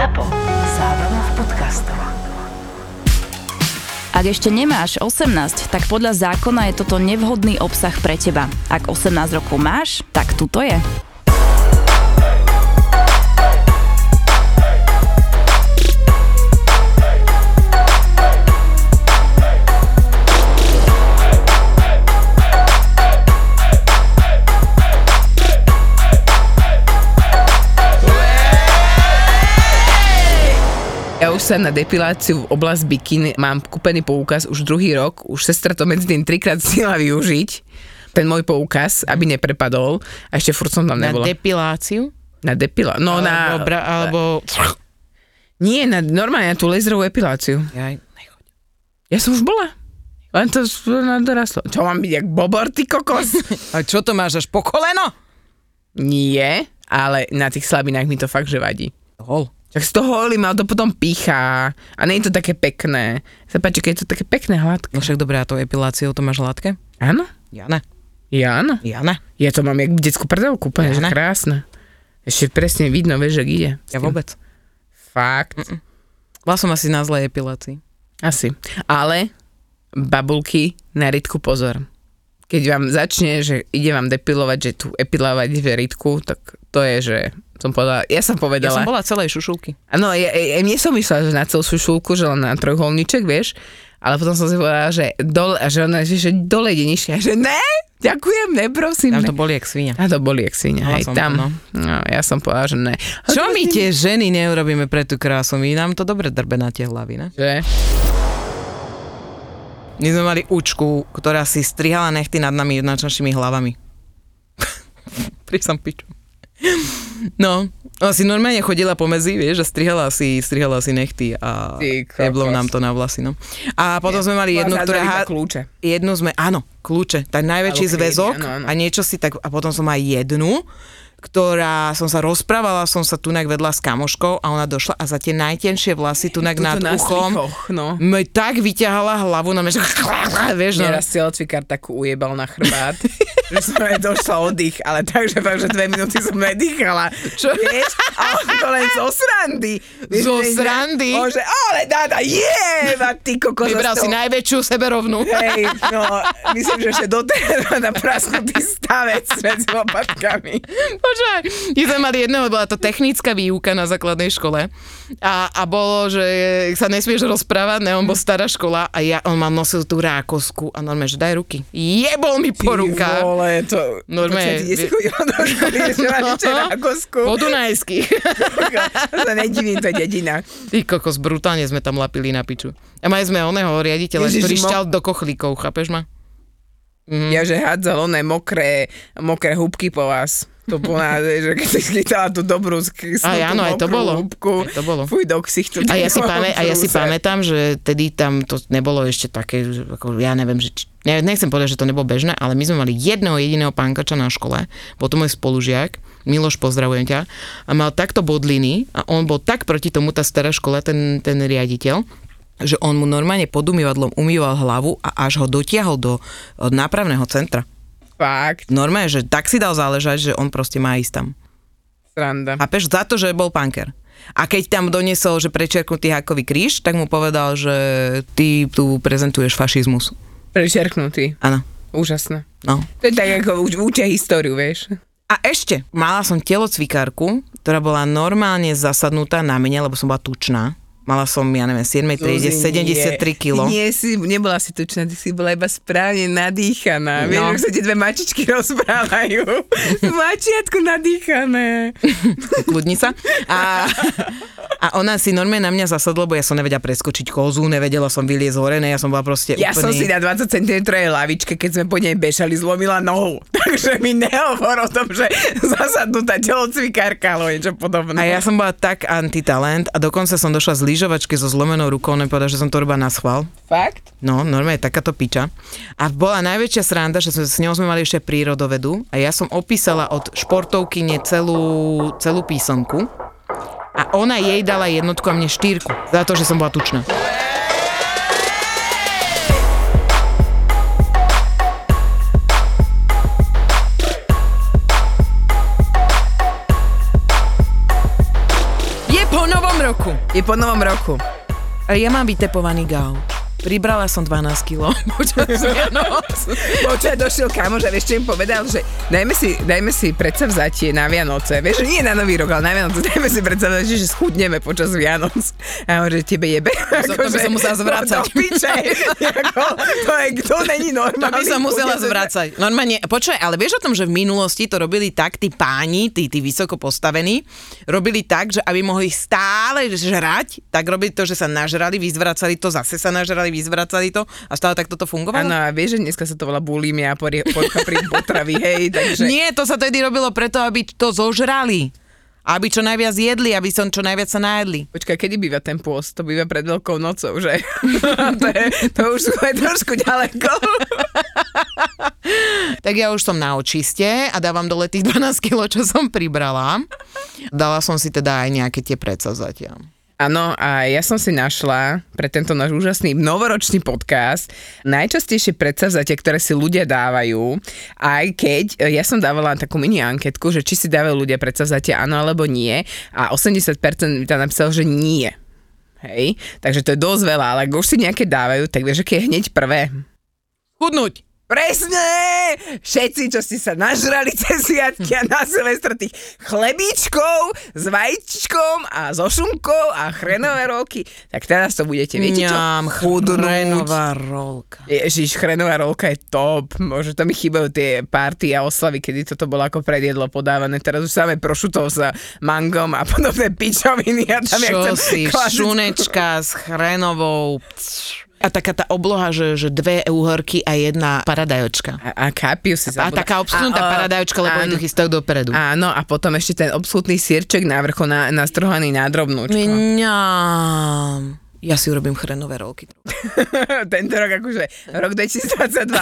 ZAPO. Zábrná v podcastov. Ak ešte nemáš 18, tak podľa zákona je toto nevhodný obsah pre teba. Ak 18 rokov máš, tak tuto je. Už sa na depiláciu v oblasť bikíny mám kúpený poukaz už druhý rok, už sestra to medzi tým trikrát stihla využiť, ten môj poukaz, aby neprepadol a ešte furt som tam nebola. Na depiláciu? No na... Alebo... Nie, normálne na tú laserovú epiláciu. Ja som už bola. Len to doraslo. Čo mám byť, jak bobor, ty kokos? A čo to máš až po koleno? Nie, ale na tých slabinách mi to fakt že vadí. Hol. Tak z toho oli ma to potom píchá a nie je to také pekné. Sa páči, keď je to také pekné, hladké. No však dobré, a tou epiláciou to máš hladké? Áno. Ja ne. Ja to mám jak detskú prdelku, úplne, že krásne. Ešte presne vidno, vieš, ak ide. Ja vôbec. Fakt. Bola som asi na zlej epilácii. Asi. Ale babulky, na rytku pozor. Keď vám začne, že ide vám depilovať, že tu epilovať v rytku, tak to je, že... Ja som povedala. Ja som bola celej šušulky. Áno, mne som myslela, že na celú šušulku, že len na trojuholníček, vieš. Ale potom som si povedala, že dole, že dole jedinička. Že ne, ďakujem, neprosím. Tam to boli jak svinia. Hej, tam. No, ja som povedala, že ne. Čo my tie ženy neurobíme pre tú krásu? My nám to dobre drbe na tie hlavy, ne? Že? My sme mali učku, ktorá si strihala nechty nad nami, nad našimi hlavami. Prísam piču. No, asi normálne chodila pomedzi, vieš, a strihala si nechty a nebolo nám to na vlasy, no. A potom sme mali jednu, ktorá... Kľúče. Tá najväčší zväzok a niečo si tak... A potom som aj jednu, ktorá som sa rozprávala, som sa tunak vedla s kamoškou a ona došla a za tie najtenšie vlasy tunak nad uchom mi tak vyťahala hlavu na mňa, že... Neraz cieľočvíkar takú ujebal na chrbát, že som aj došla oddych, ale takže 2 minúty som nedýchala. Čo? Vieš? A on to len zo srandy? Bože, ale dáda, jeba, ty kokos. Vybral si najväčšiu seberovnú. Hej, no, myslím, že ešte doteraz na prasknutý stavec medzi lopatkami. Počkaj, my sme mali jedného, bola to technická výuka na základnej škole a bolo, že sa nesmieš rozprávať, ne, on bol stará škola a on ma nosil tú rákosku a normálne, že daj ruky. Jebol mi po rukách. Ty vole, to... Normálne. Počkaj, si chodila do školy, že mali ešte rákosku. Po Dunajsky. To nedivím, to je dedina. Ty kokos, brutálne sme tam lapili na piču. A mali sme oného riaditeľa, ktorý šťal do kochlíkov, chápeš ma? Mm. Ja, že hádzal oné mokré húbky po vás. To bola, že keď si chytala tú dobrú mokrú húbku. Fuj, do ksichtu. A ja si pamätám, že tedy tam to nebolo ešte také, ako ja neviem, že... Nechcem povedať, že to nebolo bežné, ale my sme mali jedného jediného pánkača na škole. Bol to môj spolužiak, Miloš, pozdravujem ťa. A mal takto bodliny a on bol tak proti tomu, tá stará škola, ten riaditeľ, že on mu normálne pod umývadlom umýval hlavu a až ho dotiahol do nápravného centra. Fakt. Normálne, že tak si dal záležať, že on proste má ísť tam. Sranda. A peš za to, že bol punker. A keď tam doniesol, že prečiarknutý hákový kríž, tak mu povedal, že ty tu prezentuješ fašizmus. Prečiarknutý. Áno. Úžasné. No. To je tak, ako učia históriu, vieš. A ešte, mala som telocvikárku, ktorá bola normálne zasadnutá na mene, lebo som bola tučná. Mala som, ja neviem, 7. triede 73 kg. Nebola si tučná, ty si bola iba správne nadýchaná. No. Vieš, ak sa tie dve mačičky rozprávajú. Mačiatku nadýchané. Kľudnica. A ona si normálne na mňa zasadla, bo ja som nevedela preskočiť kozu, nevedela som vyliezť hore, ja som bola proste úplne... Ja som si na 20 cm lavičke, keď sme po nej bešali, zlomila nohu. Takže mi nehovor o tom, že zasadnutá telocvikárka, alebo niečo podobné. A ja som bola tak antitalent a dokonca som došla z lyžovačky so zlomenou rukou, nepovedala, že som to robila na schvál. Fakt? No, normálne takáto piča. A bola najväčšia sranda, že s ňou sme mali ešte prírodovedu a ja som opísala od športovkyne celú písomku a ona jej dala 1 a mne 4 za to, že som bola tučná. Po novom roku. Ja mám vytepovaný gál. Pribrala som 12 kg. Počas došiel kamoš a vieš, čo im povedal, že dajme si predsavzatie na Vianoce. Vieš, nie na Nový rok, ale na Vianoce dajme si predsavzatie, že schudneme počas Vianoc. A on, že tebe jebe. To by som musela zvracať. No, piče, to není normálne. To by som musela zvracať. Normálne, počuj, ale vieš o tom, že v minulosti to robili tak, tí páni, tí vysoko postavení, robili tak, že aby mohli stále žrať, tak robili to, že sa nažrali, vyzvracali to, zase sa nažrali, vyzvracali to a stále takto to fungovalo? Áno, a vieš, že dneska sa to volá bulimia porka pri potravi, hej, takže... Nie, to sa tedy robilo preto, aby to zožrali. Aby čo najviac jedli, aby som čo najviac sa najedli. Počkaj, kedy býva ten pôst? To býva pred Veľkou nocou, že? to už sú aj trošku ďaleko. Tak ja už som na očiste a dávam dole tých 12 kg, čo som pribrala. Dala som si teda aj nejaké tie predsavzatia. Áno, a ja som si našla pre tento náš úžasný novoročný podcast najčastejšie predsavzatia, ktoré si ľudia dávajú, aj keď ja som dávala takú mini anketku, že či si dávajú ľudia predsavzatia áno alebo nie, a 80% mi tam napísalo, že nie. Hej, takže to je dosť veľa, ale ak už si nejaké dávajú, tak vieš, aké je hneď prvé? Chudnúť! Presne! Všetci, čo ste sa nažrali cez sviatky a na Silvestra tých chlebíčkov s vajíčkom a so šunkou a chrenové rolky, tak teraz to budete, viete čo? Chudnúť. Chrenová rolka. Ježiš, chrenová rolka je top. Možno to mi chýbajú tie party a oslavy, kedy toto bolo ako predjedlo podávané. Teraz už samé prošutov sa mangom a podobné pičoviny. Ja tam čo si, šunečka s chrenovou... A taká tá obloha, že dve uhorky a jedna paradajočka. A kapiu si zabudla. A taká obsnutá paradajočka, lebo oni to chystajú dopredu. Áno, a potom ešte ten obsnutný sírček na vrchu, nastrohaný na drobnúčko. Mňam. Ja si urobím chrenové rolky. Tento rok akože, rok 2022.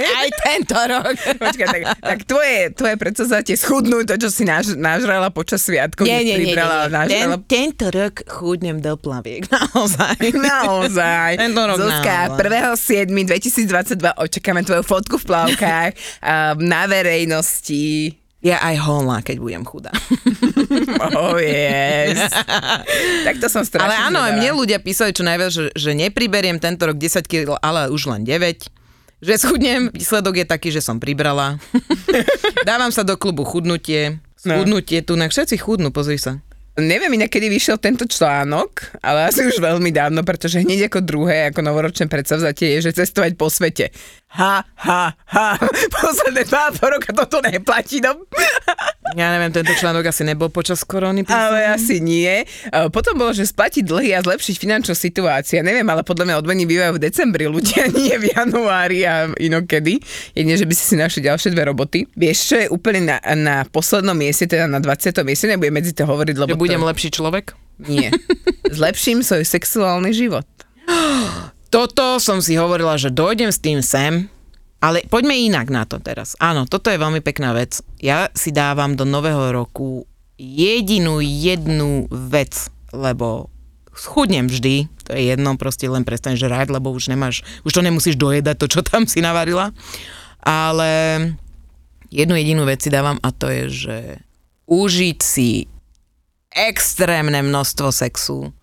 Aj tento rok. Počkaj, tak tvoje predsavzatie schudnúť to, čo si nažrala počas sviatkov. Nie. Tento rok chudnem do plaviek. Naozaj. Tento rok Zuzka, 1.7.2022 očakáme tvoju fotku v plavkách na verejnosti. Ja aj holá, keď budem chudá. Oh yes. Tak to som strašne. Ale áno, aj mne ľudia písali čo najviac, že nepriberiem tento rok 10 kg, ale už len 9. Že schudnem, výsledok je taký, že som pribrala. Dávam sa do klubu chudnutie. Schudnutie, tu na všetci chudnú, pozri sa. Neviem inak, kedy vyšiel tento článok, ale asi už veľmi dávno, pretože hneď ako druhé, ako novoročné predsavzatie je, že cestovať po svete. Ha. Posledné 2,5 roka toto neplatí. No. Ja neviem, tento článok asi nebol počas korony písaný. Ale asi nie. Potom bolo, že splatiť dlhy a zlepšiť finančnú situáciu. Ja neviem, ale podľa mňa odmeny bývajú v decembri, ľudia, nie v januári a inokedy. Jedine, že by si našli ďalšie dve roboty. Vieš, čo je úplne na poslednom mieste, teda na 20. mieste, nebudem medzi to hovoriť, lebo... Budem lepší človek? Nie. Zlepším svoj sexuálny život. Toto som si hovorila, že dojdem s tým sem, ale poďme inak na to teraz. Áno, toto je veľmi pekná vec. Ja si dávam do nového roku jednu vec, lebo schudnem vždy, to je jedno, proste len prestaň žrať, lebo už nemáš, už to nemusíš dojedať to, čo tam si navarila. Ale jednu jedinú vec si dávam a to je, že užiť si extrémne množstvo sexu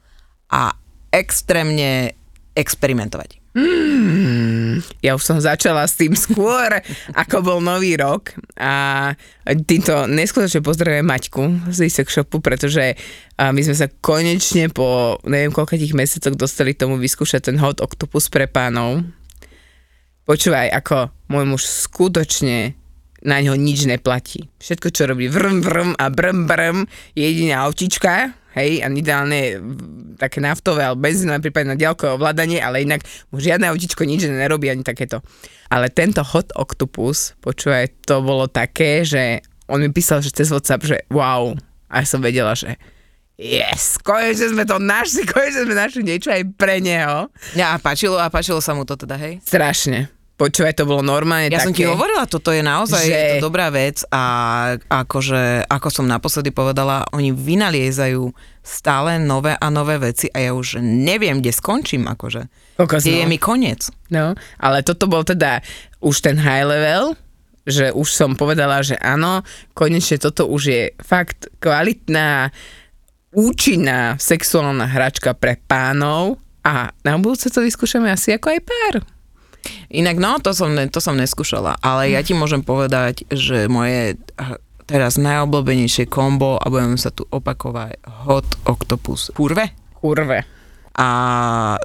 a extrémne experimentovať. Ja už som začala s tým skôr, ako bol Nový rok a týmto neskutočne pozdravujem Maťku z Sex Shopu, pretože my sme sa konečne po neviem koľkých mesiacoch dostali tomu vyskúšať ten hot octopus pre pánov. Počúvaj, ako môj muž skutočne na ňo nič neplatí. Všetko, čo robí vrm, vrm a brm, brm, je jediná autička, hej, a ideálne také naftové alebo benzínové, prípadne na diaľkové ovládanie, ale inak mu žiadne autičko nič nerobí, ani takéto. Ale tento hot octopus, počúvaj, to bolo také, že on mi písal, že cez WhatsApp, že wow, a ja som vedela, že yes, konečne sme to našli, konečne sme našli niečo aj pre neho. Ja, a páčilo sa mu to teda, hej? Strašne. Počúvaj, to bolo normálne také. Ja som ti hovorila, toto je naozaj že... je to dobrá vec a akože, ako som naposledy povedala, oni vynaliezajú stále nové a nové veci a ja už neviem, kde skončím, akože. Kde je mi koniec. No, ale toto bol teda už ten high level, že už som povedala, že áno, konečne toto už je fakt kvalitná účinná sexuálna hračka pre pánov a na budúce to vyskúšame asi ako aj pár. Inak no, to som neskúšala, ale ja ti môžem povedať, že moje teraz najobľúbenejšie kombo, a budeme sa tu opakovať, hot octopus. Kurve. A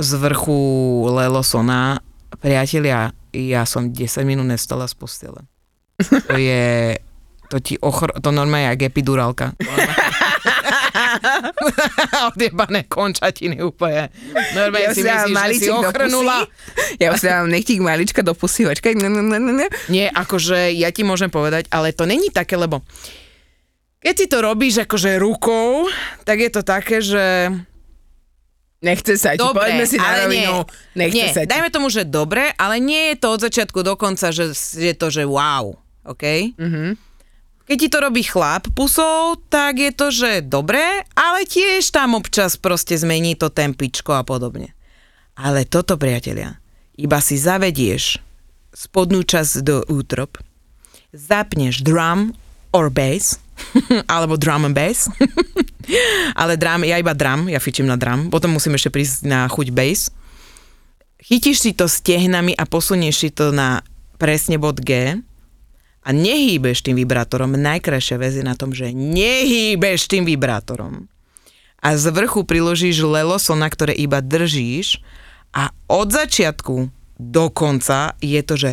z vrchu Lelosona, priatelia, ja som 10 minút nestala z postele. To je... To normálne je jak epidurálka. Odjebané končatiny úplne. Normálne ja si myslíš, že si ochrnula. Ja už sa vám nechtík malička do pusy, hočkaj. Nie, akože ja ti môžem povedať, ale to není také, lebo keď si to robíš akože rukou, tak je to také, že... Nechce sa ti, poďme si na rovinu. Nie, dajme tomu, že dobre, ale nie je to od začiatku do konca, že je to, že wow. OK? Mhm. Keď ti to robí chlap pusou, tak je to, že dobré, ale tiež tam občas proste zmení to tempičko a podobne. Ale toto, priatelia, iba si zavedieš spodnú časť do útrop, zapneš drum or bass, alebo drum and bass, ale drum, ja fičím na drum, potom musím ešte prísť na chuť bass, chytíš si to stehnami a posunieš si to na presne bod G, a nehýbeš tým vibrátorom. Najkrajšia vec je na tom, že nehýbeš tým vibrátorom. A z vrchu priložíš Lelosona, ktoré iba držíš. A od začiatku do konca je to, že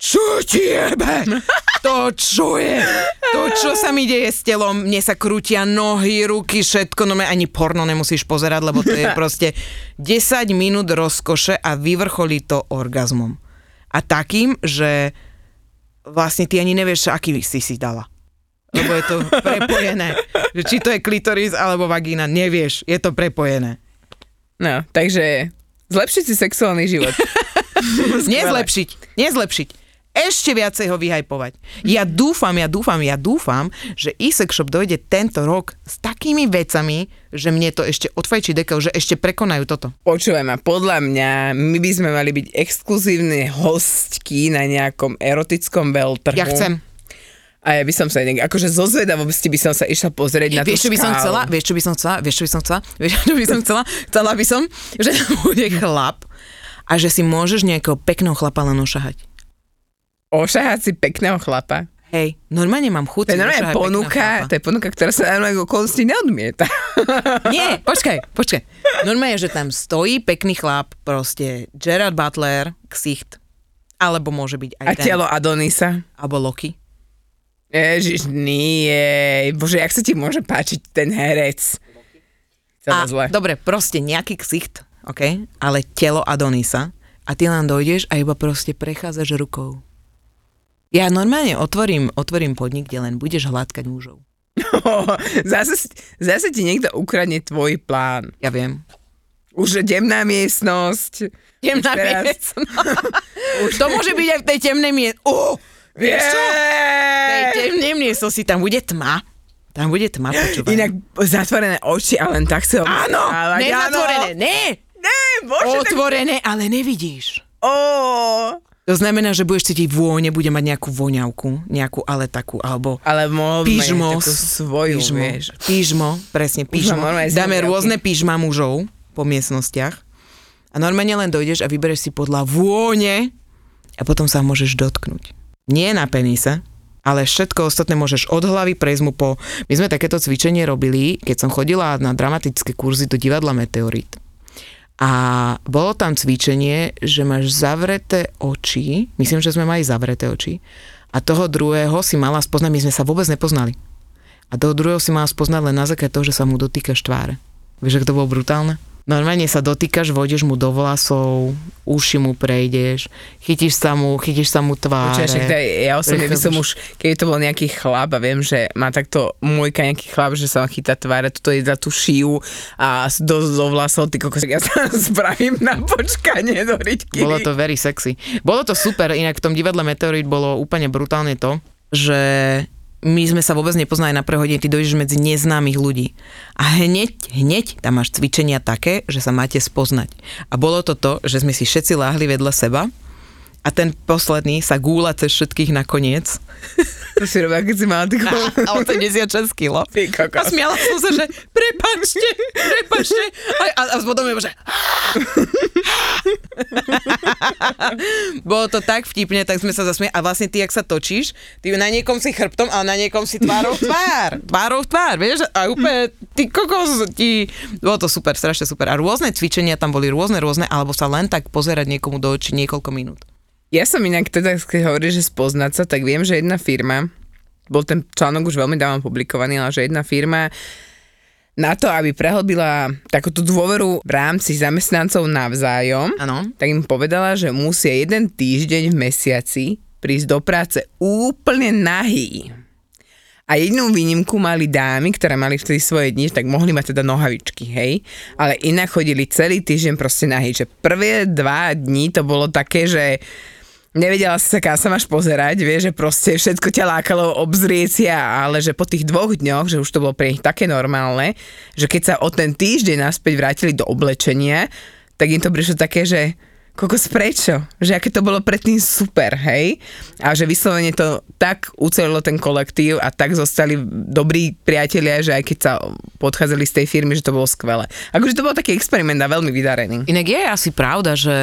čo ti jebe? To, čo sa mi deje s telom, mne sa krútia nohy, ruky, všetko. No ani porno nemusíš pozerať, lebo to je proste 10 minút rozkoše a vyvrcholí to orgazmom. A takým, že... vlastne ty ani nevieš, aký si dala. Lebo je to prepojené. Či to je klitoris alebo vagína, nevieš. Je to prepojené. No, takže zlepšiť si sexuálny život. Nezlepšiť. Ešte viacej ho vyhajpovať. Ja dúfam, že e-sexshop dojde tento rok s takými vecami, že mne to ešte odfajčí dekel, že ešte prekonajú toto. Počúvaj ma, podľa mňa my by sme mali byť exkluzívne hostky na nejakom erotickom veľtrhu. Ja chcem. A ja by som sa akože zo zvedavosti by som sa išla pozrieť na tú škálu. Vieš, čo by som chcela? Chcela by som, že tam bude chlap a že si môžeš nejakého pekného chlapa len ošahať. Ošahať si pekného chlapa. Hej, normálne mám chuť. To je ponuka, ktorá sa normálne v okolnosti neodmieta. Nie, počkaj. Normálne je, že tam stojí pekný chlap, proste Gerard Butler, ksicht. Alebo môže byť aj a ten. A telo Adonisa. Alebo Loki. Ježiš, nie. Bože, jak sa ti môže páčiť ten herec? A, dobre, proste nejaký ksicht, ok? Ale telo Adonisa. A ty len dojdeš a iba proste prechádzaš rukou. Ja normálne otvorím podnik, kde len budeš hladkať mužov. Zase ti niekto ukradne tvoj plán. Ja viem. Už temná miestnosť. Už to môže byť aj v tej temnej miestnosti. Vieš čo? V tej temnej miestnosti tam bude tma. Počúvaj. Inak zatvorené oči a len tak sa... Áno! Nezatvorené, ne! Bože, otvorené, tak... ale nevidíš. To znamená, že budeš cítiť vône, bude mať nejakú voňavku, nejakú ale takú, alebo pížmo, svoju, vieš. Pížmo, presne. Dáme rôzne pížma mužov po miestnostiach a normálne len dojdeš a vybereš si podľa vône a potom sa môžeš dotknúť. Nie na penise, ale všetko ostatné môžeš od hlavy prejsť mu po... My sme takéto cvičenie robili, keď som chodila na dramatické kurzy do divadla Meteorit. A bolo tam cvičenie, že máš zavreté oči, myslím, že sme mali zavreté oči, a toho druhého si mala spoznať, my sme sa vôbec nepoznali. A toho druhého si mala spoznať len na základe toho, že sa mu dotýkaš tváre. Vieš, ako to bolo brutálne? Normálne sa dotýkaš, vodíš mu do vlasov, uši mu prejdeš, chytíš sa mu tváre. Počkaj, ja osobne by som už, keby to bol nejaký chlap a viem, že má takto môjka nejaký chlap, že sa vám chytá tváre, toto je za tú šiju a do vlasov, ty kokos, ja sa spravím na počkanie do riťky. Bolo to very sexy. Bolo to super, inak v tom divadle Meteorit bolo úplne brutálne to, že my sme sa vôbec nepoznali na prehodine, ty dojdeš medzi neznámych ľudí. A hneď tam máš cvičenia také, že sa máte spoznať. A bolo to, že sme si všetci láhli vedľa seba A ten posledný sa gúla cez všetkých nakoniec. To si robila, keď si mala ty kolo. A 86 kilo. A smiala som sa, že prepáčte. A potom je, že... Bolo to tak vtipne, tak sme sa zasmiali. A vlastne ty, jak sa točíš, ty na niekom si chrbtom, ale na niekom si tvárou v tvár. Vieš? A úplne, ty kokos, ti... Bolo to super, strašne super. A rôzne cvičenia tam boli, rôzne, alebo sa len tak pozerať niekomu do očí niekoľko minút. Ja som inak teda, keď hovoríš, že spoznať sa, tak viem, že jedna firma, bol ten článok už veľmi dávno publikovaný, ale že jedna firma na to, aby prehlbila takúto dôveru v rámci zamestnancov navzájom, ano. Tak im povedala, že musia 1 týždeň v mesiaci prísť do práce úplne nahý. A jednu výnimku mali dámy, ktoré mali vtedy svoje dni, tak mohli mať teda nohavičky, hej. Ale inak chodili celý týždeň proste nahý, že prvé 2 dni to bolo také, že nevedela si sa, kam sa máš pozerať, vieš, že proste všetko ťa lákalo obzrieť si, ale že po tých 2 dňoch, že už to bolo pre nich také normálne, že keď sa o ten týždeň naspäť vrátili do oblečenia, tak im to prišlo také, že kokos prečo? Že aké to bolo predtým super, hej? A že vyslovene to tak ucelilo ten kolektív a tak zostali dobrí priatelia, že aj keď sa podchádzali z tej firmy, že to bolo skvelé. Akože to bol taký experiment a veľmi vydarený. Inak je asi pravda, že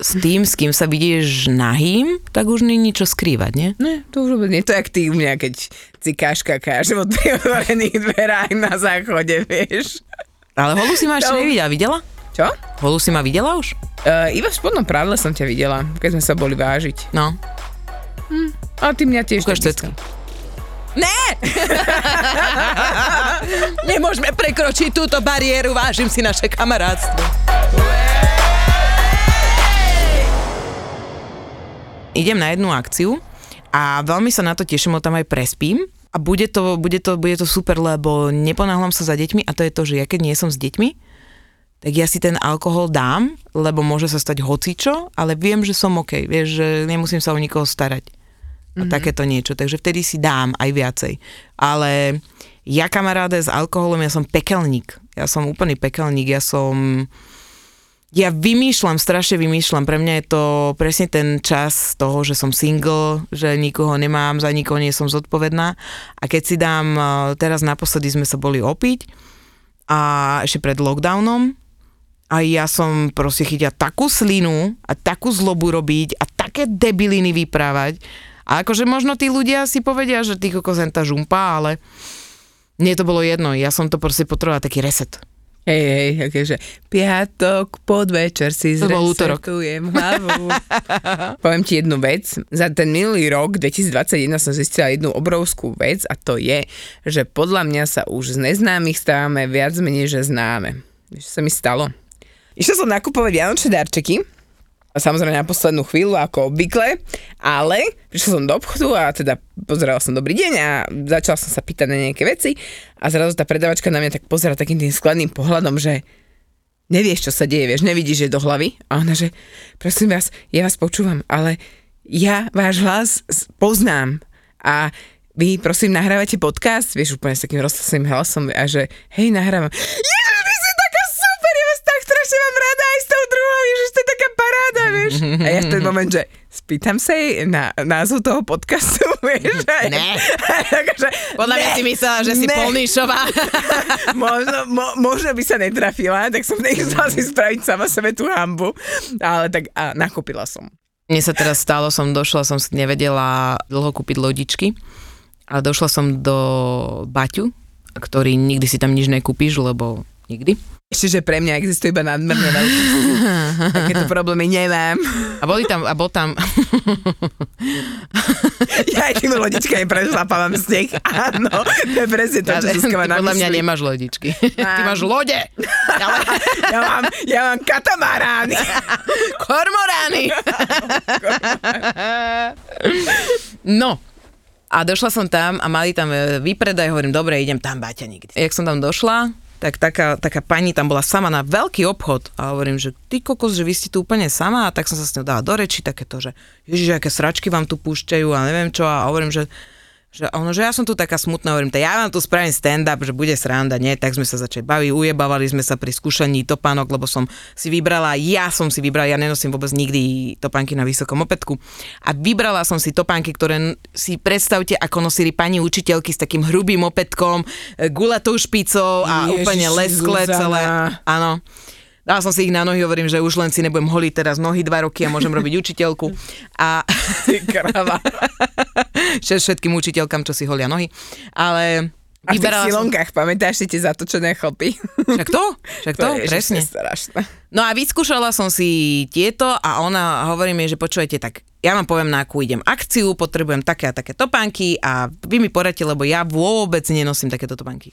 s tým, s kým sa vidieš nahým, tak už nie ničo skrývať, nie? Ne, to už nie. To je jak ty u mňa, keď cikáš, kakáš od otvorených dverách na záchode, vieš? Ale holu si ma ešte nevidela? Čo? Holu si ma videla už? Iba v spodnom prádle som ťa videla, keď sme sa boli vážiť. No. Ale ty mňa tiež... Ukáž tecky. Né! Nemôžeme prekročiť túto bariéru, vážim si naše kamarátstvo. Idem na jednu akciu a veľmi sa na to teším, tam aj prespím. A bude to super, lebo neponáhľam sa za deťmi a to je to, že ja keď nie som s deťmi, tak ja si ten alkohol dám, lebo môže sa stať hocičo, ale viem, že som OK, vieš, že nemusím sa o nikoho starať. A takéto niečo, takže vtedy si dám aj viacej. Ale ja, kamaráde, s alkoholom, ja som pekelník. Ja som úplný pekelník, ja strašne vymýšľam. Pre mňa je to presne ten čas toho, že som single, že nikoho nemám, za nikoho nie som zodpovedná. A keď si dám, teraz naposledy sme sa boli opiť, a ešte pred lockdownom, a ja som proste chytila takú slinu a takú zlobu robiť a také debiliny vyprávať. A akože možno tí ľudia si povedia, že ty kokozenta žumpa, ale mne to bolo jedno. Ja som to proste potrebovala taký reset. Hej, akéže piatok podvečer si zresetujem hlavu. Poviem ti jednu vec. Za ten minulý rok 2021 som zistila jednu obrovskú vec a to je, že podľa mňa sa už z neznámych stávame viac menej, že známe. Čo sa mi stalo? Išla som nakupovať vianočné darčeky, samozrejme na poslednú chvíľu, ako obvykle, ale prišla som do obchodu a teda pozerala som dobrý deň a začala som sa pýtať na nejaké veci a zrazu tá predavačka na mňa tak pozerá takým tým skladným pohľadom, že nevieš, čo sa deje, vieš, nevidíš, že do hlavy a ona, že prosím vás, ja vás počúvam, ale ja váš hlas poznám a vy prosím nahrávate podcast, vieš, úplne s takým rozhlasným hlasom a že hej, nahrávam. A ja v ten moment, že spýtam sa jej na názov toho podcastu, vieš? Ne. Akože, podľa mňa si myslela, že si polníšová. Možno by sa netrafila, tak som nechcela si spraviť sama sebe tú hambu, ale tak a nakúpila som. Mne sa teraz stalo, som došla, som si nevedela dlho kúpiť lodičky, ale došla som do Baťu, ktorý nikdy si tam nič nekúpiš, lebo nikdy. Ešte, že pre mňa existuje iba nadmerné veľké. Takéto problémy nemám. A bol tam... Ja aj tým lodičkami prešlapávam sneh. Áno, to je presne to, čo Zuzka má na mysli. Podľa mňa nemáš lodičky. Ty máš lode. Ja mám katamarány. Kormorány. No. A došla som tam a mali tam výpredaj. Hovorím, dobre, idem tam, Baťa, nikdy. Jak som tam došla... tak taká pani tam bola sama na veľký obchod a hovorím, že ty kokos, že vy ste tu úplne sama a tak som sa s ňou dala do reči takéto, že ježiš, aké sračky vám tu púšťajú a neviem čo a hovorím, že Že ja som tu taká smutná, hovorím, ja vám tu spravím stand-up, že bude sranda, nie? Tak sme sa začali baviť, ujebávali sme sa pri skúšaní topánok, lebo som si vybrala, ja nenosím vôbec nikdy topánky na vysokom opätku. A vybrala som si topánky, ktoré si predstavte, ako nosili pani učiteľky s takým hrubým opätkom, gulatou špicou a úplne lesklé celé. Áno. Dala som si ich na nohy, hovorím, že už len si nebudem holiť teraz nohy 2 roky a môžem robiť učiteľku. A ty kráva. Všetkým učiteľkám, čo si holia nohy. Ale a v tých silonkách, pamätáš si tie zatočené chlpy? Však to, presne. Strašné. No a vyskúšala som si tieto a ona hovorí mi, že počujete, tak ja vám poviem, na akú idem akciu, potrebujem také a také topánky a vy mi poradite, lebo ja vôbec nenosím takéto topánky.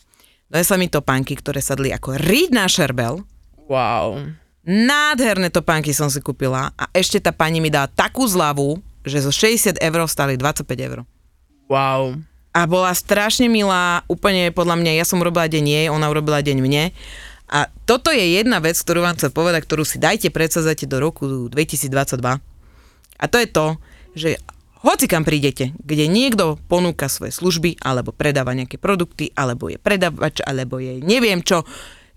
Donesla mi topánky, ktoré sadli ako riť na šerbel. Wow. Nádherné topánky som si kúpila a ešte tá pani mi dala takú zľavu, že zo 60 € stáli 25 €. Wow. A bola strašne milá, úplne podľa mňa, ja som robila deň jej, ona urobila deň mne. A toto je jedna vec, ktorú vám chcem povedať, ktorú si dajte, predsazajte do roku 2022. A to je to, že hoci kam prídete, kde niekto ponúka svoje služby, alebo predáva nejaké produkty, alebo je predavač, alebo je neviem čo,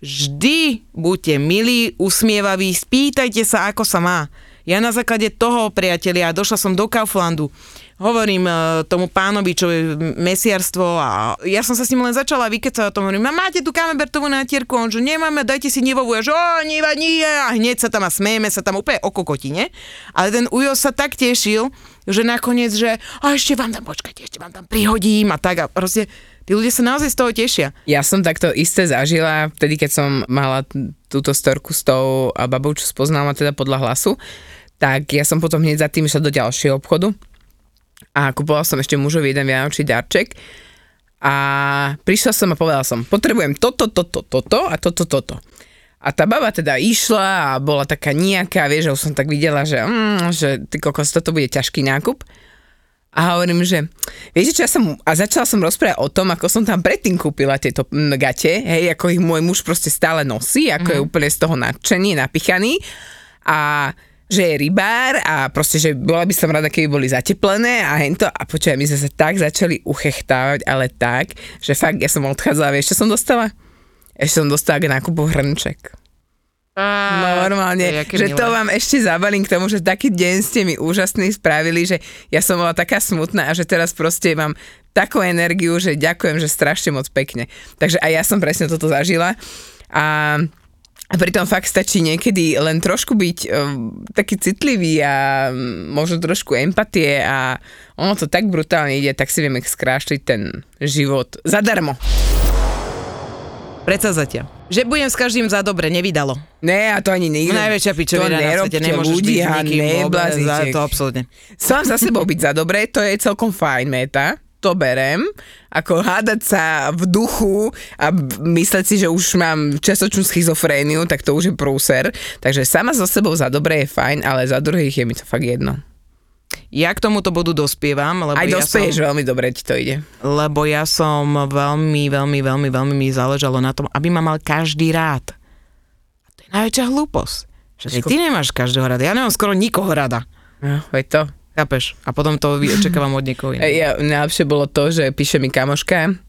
vždy buďte milí, usmievaví, spýtajte sa, ako sa má. Ja na základe toho, priatelia, došla som do Kauflandu, hovorím tomu pánovi, čo je mesiarstvo a ja som sa s ním len začala vykecať o tom, hovorím, máte tu Camembertovú nátierku? On že nemáme, dajte si Nivovú. Ja že Niva, nie, a hneď sa tam a smejeme sa tam úplne o kokotine. Ale ten Ujo sa tak tešil, že nakoniec, že a ešte vám tam počkajte, ešte vám tam prihodím a tak a proste tí ľudia sa naozaj z toho tešia. Ja som takto isté zažila, vtedy keď som mala túto storku s tou babou, čo spoznala teda podľa hlasu, tak ja som potom hneď za tým išla do ďalšieho obchodu a kupovala som ešte mužovi jeden vianočný darček a prišla som a povedala som, potrebujem toto. A tá baba teda išla a bola taká nejaká, vieš, že už som tak videla, že ty kokos, toto bude ťažký nákup. A hovorím, že viete čo, a začala som rozprávať o tom, ako som tam predtým kúpila tieto gate, hej, ako ich môj muž proste stále nosí, ako je úplne z toho nadšený, napichaný a že je rybár a proste, že bola by som rada, keby boli zateplené a hento a počujem, my sme sa tak začali uchechtávať, ale tak, že fakt, ja som odchádzala, vieš, čo som dostala? Ešte som dostala k nákupu hrnček. Normálne, že to vám ešte zabalím k tomu, že taký deň ste mi úžasný spravili, že ja som bola taká smutná a že teraz proste mám takú energiu, že ďakujem, že strašne moc pekne. Takže aj ja som presne toto zažila a pritom fakt stačí niekedy len trošku byť taký citlivý a možno trošku empatie a ono to tak brutálne ide, tak si vieme skrášliť ten život zadarmo. Predsazatia. Že budem s každým za dobre, nevydalo. Ne, a to ani nikto. Najväčšia pičovina na svete, nemôžeš byť s nikým vôbec za to, absolútne. Sám za sebou byť za dobre, to je celkom fajn meta, to berem. Ako hádať sa v duchu a mysleť si, že už mám častočnú schizofréniu, tak to už je prúser. Takže sama za sebou za dobre je fajn, ale za druhých je mi to fakt jedno. Ja k tomuto bodu dospievam, lebo aj dospieš, veľmi dobre ti to ide. Lebo ja som veľmi mi záležalo na tom, aby ma mal každý rád. A to je najväčšia hlúposť. Že ty nemáš každého rada, ja nemám skoro nikoho rada. No, veď to. Chápeš? A potom to očakávam od niekoho iného. Ja, najlepšie bolo to, že píše mi kamoška,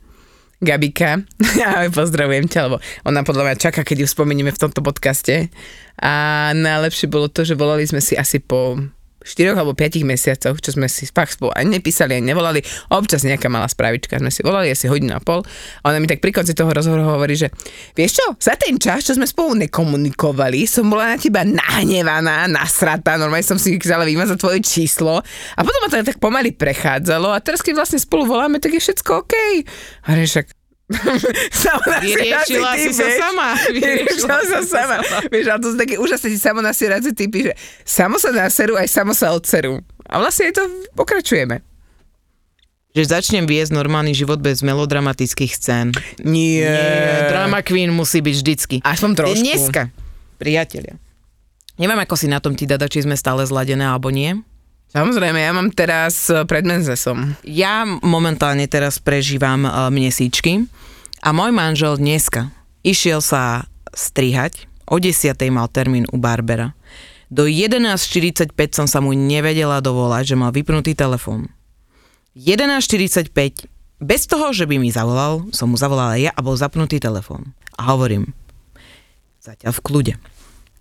Gabika, ahoj, pozdravujem ťa, lebo ona podľa mňa čaká, keď ju spomenieme v tomto podcaste. A najlepšie bolo to, že volali sme si asi po 4 alebo 5 mesiacoch, čo sme si fakt spolu ani nepísali, ani nevolali. Občas nejaká malá správička, sme si volali asi hodinu a pol. A ona mi tak pri konci toho rozhovoru hovorí, že vieš čo, za ten čas, čo sme spolu nekomunikovali, som bola na teba nahnevaná, nasratá, normálne som si chcela vymazať tvoje číslo. A potom ma to tak pomaly prechádzalo a teraz, keď vlastne spolu voláme, tak je všetko okej. A však vyriešila si sa sama. Vieš, ale to sú také úžasné samonasierací typy, že samo sa naserú, aj samo sa odserú. A vlastne to pokračujeme. Že začnem viesť normálny život bez melodramatických scén. Nie. Drama queen musí byť vždycky. Aspoň trošku. Dneska, priatelia. Neviem, ako si na tom ti dada, či sme stále zladené, alebo nie. Samozrejme, ja mám teraz pred menzesom. Ja momentálne teraz prežívam mnesíčky a môj manžel dneska išiel sa strihať, o 10:00 mal termín u barbera. Do 11:45 som sa mu nevedela dovolať, že mal vypnutý telefón. 11:45. Bez toho, že by mi zavolal, som mu zavolala ja a bol zapnutý telefón. A hovorím, zatiaľ v kľude.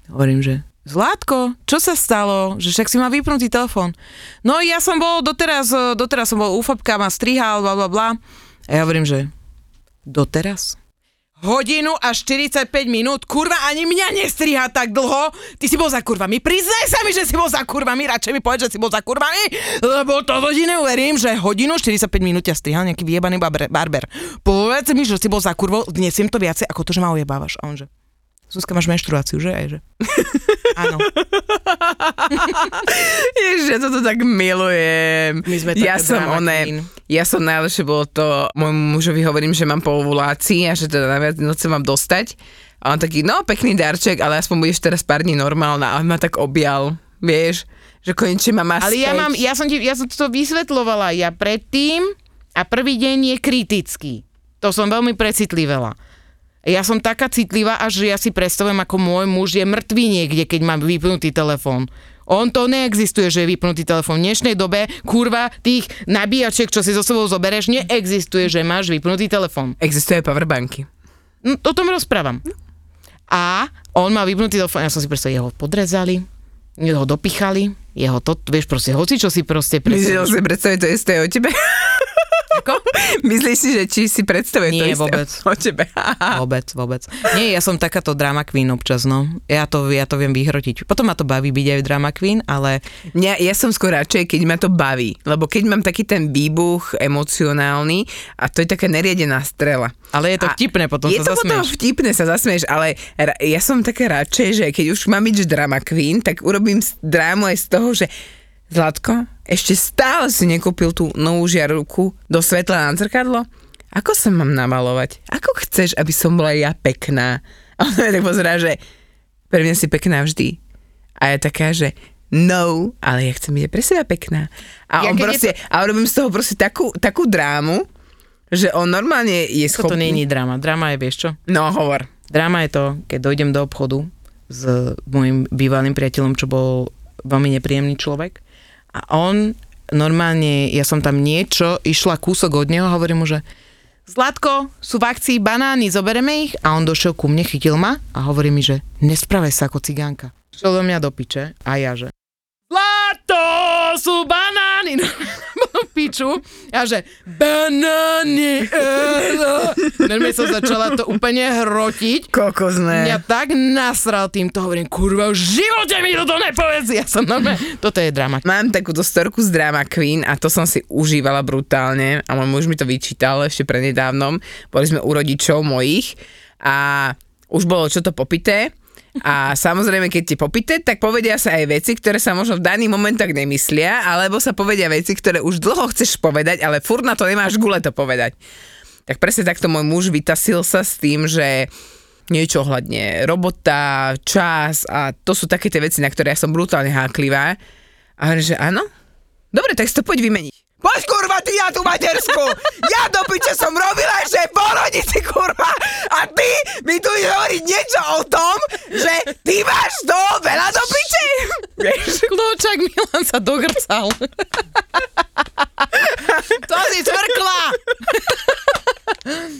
Hovorím, že Zlatko, čo sa stalo? Že však si mal vypnutý telefón. No ja som bol doteraz som bol úfabka, ma strihal, blablabla. A ja hovorím, že doteraz? Hodinu a 45 minút, kurva, ani mňa nestriha tak dlho. Ty si bol za kurvami, priznaj sa mi, že si bol za kurvami, radšej mi povedz, že si bol za kurvami, lebo to hodine uverím, že hodinu 45 minút ťa strihal nejaký vyjebaný barber. Povedz mi, že si bol za kurvou, dnesiem to viacej ako to, že ma ujebávaš. A on že, Zuzka, máš menštruáciu, že? Aj že? Áno. Ježiš, ja to tak milujem. My sme také dramatín. Ja som najlepšie bolo to, môjmu mužovi hovorím, že mám po ovulácii a že teda na Vianoce mám dostať. A on taký, no pekný darček, ale aspoň budeš teraz pár dní normálna. A on ma tak objal, vieš, že konečne ma má späť. Ale ja som to vysvetľovala, ja predtým a prvý deň je kritický. To som veľmi precitlivela. Ja som taká citlivá, až ja si predstavujem, ako môj muž je mŕtvý niekde, keď mám vypnutý telefón. On to neexistuje, že je vypnutý telefón. V dnešnej dobe, kurva, tých nabíjačiek, čo si so sebou zobereš, neexistuje, že máš vypnutý telefón. Existuje powerbanky. No, o tom rozprávam. A on má vypnutý telefón, ja som si predstavila, jeho podrezali, jeho dopichali, jeho to, vieš, proste hocičo si proste predstavila. Myslíš si predstaviť to isté o tebe? Ako? Myslíš si, že či si predstavuje to isté vôbec. O tebe? Vôbec. Nie, ja som takáto drama queen občas, no. Ja to viem vyhrotiť. Potom ma to baví byť aj drama queen, ale... Ja som skôr radšej, keď ma to baví. Lebo keď mám taký ten výbuch emocionálny a to je taká neriadená strela. Ale je to vtipné, potom sa zasmieš. Je to potom vtipné, sa zasmieš, ale ja som taká radšej, že keď už mám byť drama queen, tak urobím drámu aj z toho, že Zlatko, ešte stále si nekúpil tú novú žiarovku do svetla na zrkadlo? Ako sa mám namalovať? Ako chceš, aby som bola ja pekná? A on tak pozerá, že pre mňa si pekná vždy. A ja taká, že no, ale ja chcem byť pre seba pekná. A on proste, a robím z toho proste takú drámu, že on normálne je schopný. To nie je dráma. Dráma je, vieš čo? No, hovor. Dráma je to, keď dojdem do obchodu s môjim bývalým priateľom, čo bol veľmi nepríjemný človek. A on normálne, ja som tam niečo, išla kúsok od neho, hovorím mu, že Zlatko, sú v akcii banány, zobereme ich? A on došiel ku mne, chytil ma a hovorí mi, že nespravaj sa ako cigánka. Šiel do mňa do piče a ja, že Zlato, sú banány! Piču a že banány! Normálne som začala to úplne hrotiť. Kokosné. Mňa tak nasral týmto, hovorím, kurva, v živote mi toto nepovedz. Ja som normálne, toto je drama. Mám takúto storku z drama queen a to som si užívala brutálne a môj muž mi to vyčítal ešte prednedávnom. Boli sme u rodičov mojich a už bolo čo to popité. A samozrejme, keď ti popýte, tak povedia sa aj veci, ktoré sa možno v daný moment tak nemyslia, alebo sa povedia veci, ktoré už dlho chceš povedať, ale furt na to nemáš gule to povedať. Tak presne takto môj muž vytasil sa s tým, že niečo ohľadne robota, čas a to sú také tie veci, na ktoré ja som brutálne háklivá. A hovorím, že áno? Dobre, tak si to poď vymeniť. Poď kurva ty na tú matersku! Ja do piče som robila ešte porodnici kurva a ty mi tu hovoriť niečo o tom, že ty máš to veľa do piče! Kľúčak Milan sa dogrcal. To si cvrkla!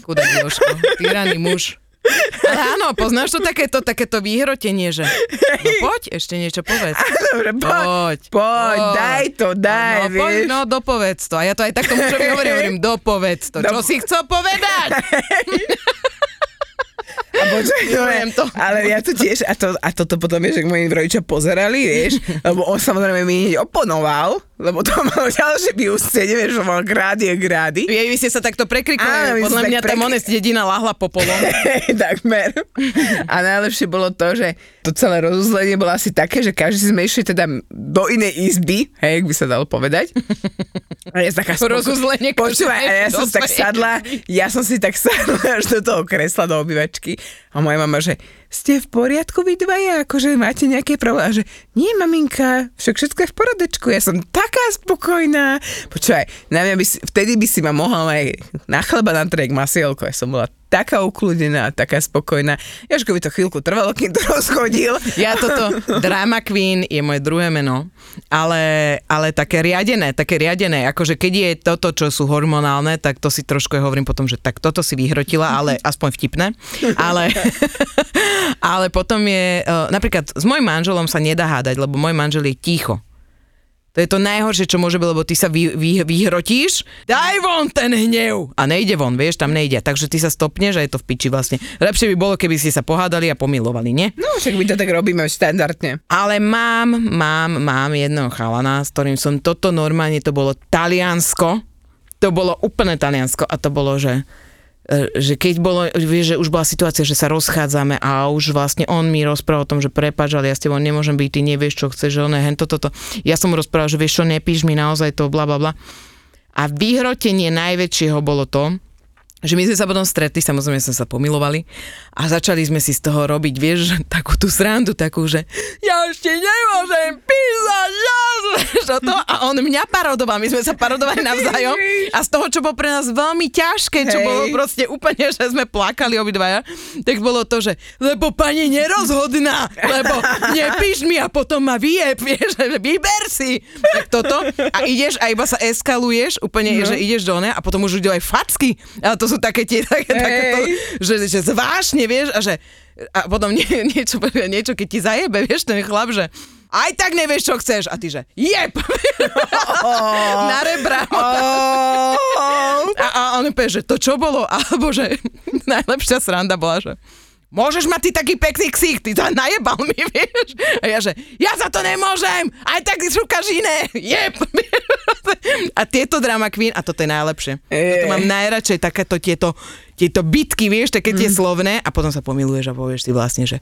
Kuda dioško, tyraný muž. Ale áno, poznáš to takéto výhrotenie, že no poď, ešte niečo povedz. Dobre, poď, daj to, no, vieš. Poď, no, dopovedz to. A ja to aj takto mužovi hovorím, dopovedz to. Čo si chcel povedať? A počkaj, to. Ale ja to tiež, a toto potom je, že moji rodičia pozerali, vieš, lebo on samozrejme mi oponoval, lebo to malo ďalšie vyústenie, vieš, že mal grády. Vy ste sa takto prekrikovali, podľa mňa tá Monest dedina lahla popolom. Takmer. A najlepšie bolo to, že to celé rozuzlenie bolo asi také, že každý sme išli teda do inej izby, hej, ak by sa dalo povedať. A ja taká rozuzlenie. Počúvaj, a ja som si tak sadla až do toho kresla do obývačky. A moja mama, že ste v poriadku vy dvaja, akože máte nejaké problémy, že nie maminka, všetko je v poradečku, ja som taká spokojná. Počúvaj, vtedy by si ma mohla aj na chleba na trek masielko, ja som bola taká ukľudená, taká spokojná. Jožkovi to chvíľku trvalo, kým to rozchodil. Ja toto, Drama Queen je moje druhé meno, ale také riadené, akože keď je toto, čo sú hormonálne, tak to si trošku ja hovorím potom, že tak toto si vyhrotila, ale aspoň vtipné, ale potom je, napríklad s mojim manželom sa nedá hádať, lebo môj manžel je ticho. To je to najhoršie, čo môže byť, lebo ty sa vyhrotíš, daj von ten hnev a nejde von, vieš, tam nejde. Takže ty sa stopneš a je to v piči vlastne. Lepšie by bolo, keby ste sa pohádali a pomilovali, nie? No, však my to tak robíme štandardne. Ale mám jedného chalana, s ktorým som toto normálne, to bolo Taliansko, to bolo úplne Taliansko a to bolo, že keď bolo, vieš, že už bola situácia, že sa rozchádzame a už vlastne on mi rozprával o tom, že prepáč, ale ja s tebou nemôžem byť, ty nevieš, čo chceš, že on je toto. Ja som mu rozprával, že vieš čo, nepíš mi naozaj to, blablabla. A vyhrotenie najväčšieho bolo to, že my sme sa potom stretli, samozrejme sme sa pomilovali a začali sme si z toho robiť, vieš, takú tú srandu, takú, že ja ešte nemôžem písať, a on mňa parodoval, my sme sa parodovali navzájom a z toho, čo bolo pre nás veľmi ťažké, čo bolo proste úplne, že sme plakali obidvaja, tak bolo to, že lebo pani nerozhodná, lebo nepíš mi a potom ma vyjeb, vieš, že vyber si, tak toto a ideš a iba sa eskaluješ, úplne, že ideš do nej a potom už idú aj facky, ale to sú také tie, takéto, že zvážne, vieš, a potom niečo, keď ti zajebe, vieš, ten chlap, že aj tak nevieš, čo chceš, a ty, že jeb! Na rebra. A on úplne, že to čo bolo, alebo že najlepšia sranda bola, že môžeš mať ty taký pekný ksík, ty to najebal mi, vieš. A ja, že ja za to nemôžem, aj tak ty šúkaš iné, jeb. A tieto Drama Queen, a toto je najlepšie. Toto mám najradšej, takéto tieto bitky, vieš, také tie slovné, a potom sa pomiluješ a povieš si vlastne, že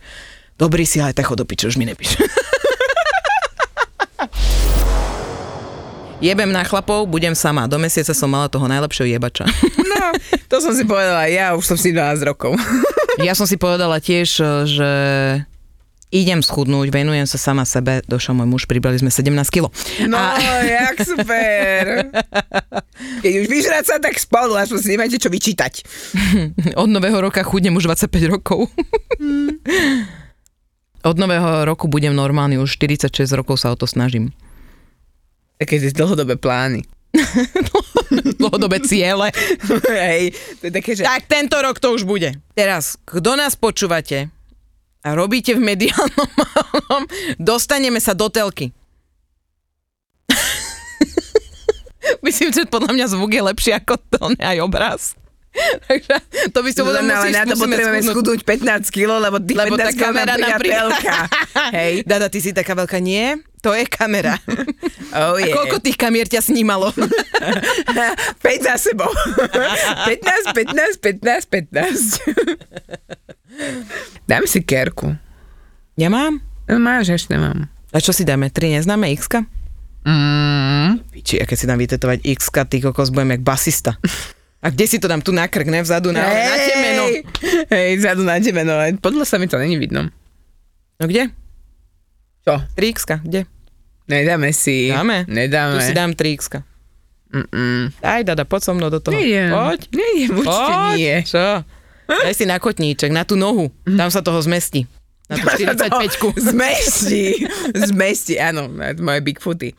dobrý si, ale tak chod do piče, už mi nepíš. Jebem na chlapov, budem sama. Do mesiaca som mala toho najlepšieho jebača. No, to som si povedala, ja už som si 12 rokov. Ja som si povedala tiež, že idem schudnúť, venujem sa sama sebe, došiel môj muž, pribrali sme 17 kilo. No, jak super. Keď už vyžrať sa, tak spolu, až si nemáte čo vyčítať. Od nového roka chudnem už 25 rokov. Od nového roku budem normálny, už 46 rokov sa o to snažím. Také dlhodobé plány. Dlhodobé ciele. Hej, to je také, že tak tento rok to už bude. Teraz, kto nás počúvate a robíte v mediálnom malom, dostaneme sa do telky. Myslím, že podľa mňa zvuk je lepší ako to, ne aj obraz. Takže to by som potom musíš, na to potrebujeme schudnúť 15 kg, lebo 15 kg nám prída telka. Hej. Dada, ty si taká veľká, nie? To je kamera. Oh, yeah. A koľko tých kamier ťa snímalo? 5 za sebou. 15. Dám si kérku. Ja mám? No máš, ešte nemám. A čo si dáme? 3 neznáme X-ka? Piči, ja keď si dám vytetovať X-ka, ty kokos, budem jak basista. A kde si to dám? Tu na krk, ne? Vzadu na temeno. Hej, vzadu na temeno. Podľa sa mi to není vidno. No kde? Čo? 3X-ka, kde? Nedáme si. Dáme? Nedáme. Tu si dám 3X-ka. Daj, Dada, poď so mnou do toho. Nejdem. Poď. Nejdem, určite nie. Čo? Daj si na kotníček, na tú nohu. Tam sa toho zmestí. Na tú 45-ku. Zmestí, áno. Moje Bigfooty.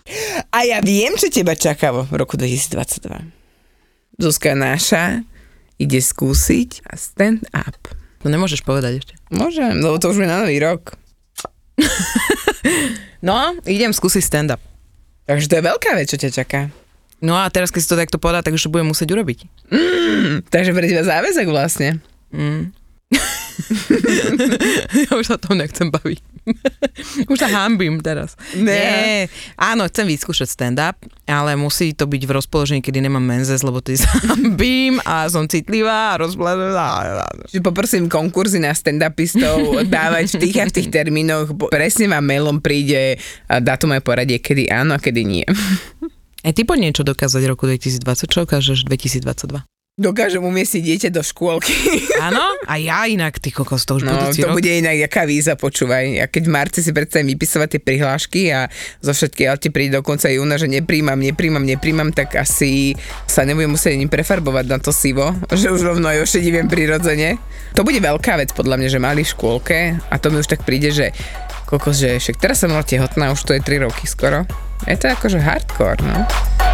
A ja viem, čo teba čaká v roku 2022. Zuzka naša ide skúsiť a stand up. No nemôžeš povedať ešte. Môžem, lebo to už je na nový rok. No, idem skúsiť stand up. Takže to je veľká vec, čo ťa čaká. No a teraz, keď si to takto povedal, tak už to budem musieť urobiť. Takže pre teba záväzok vlastne. Ja už sa toho nechcem baviť. Už sa hanbím teraz. Nie. Áno, chcem vyskúšať stand-up, ale musí to byť v rozpoložení, kedy nemám menzes, lebo ty sa hanbím a som citlivá a rozblevená. Čiže poprosím konkurzy na stand-upistov dávať v tých termínoch. Presne vám mailom príde dátum aj poradie, kedy áno a kedy nie. Aj ty poď niečo dokázať v roku 2020, čo ukážeš 2022? Dokážem umiestniť dieťa do škôlky. Áno? A ja inak, ty kokos, to už budúci rok. No, to bude inak jaká víza, počúvaj. Ja keď v marci si predstavím vypisovať tie prihlášky a zo všetkých, ale ti príde do konca júna, že nepríjmam, tak asi sa nebudem musieť ani prefarbovať na to sivo, že už rovno aj ošediviem prirodzene. To bude veľká vec, podľa mňa, že mali v škôlke a to mi už tak príde, že kokos, že však teraz som bola tehotná, už to je 3 roky skoro. Je to akože hardcore, no.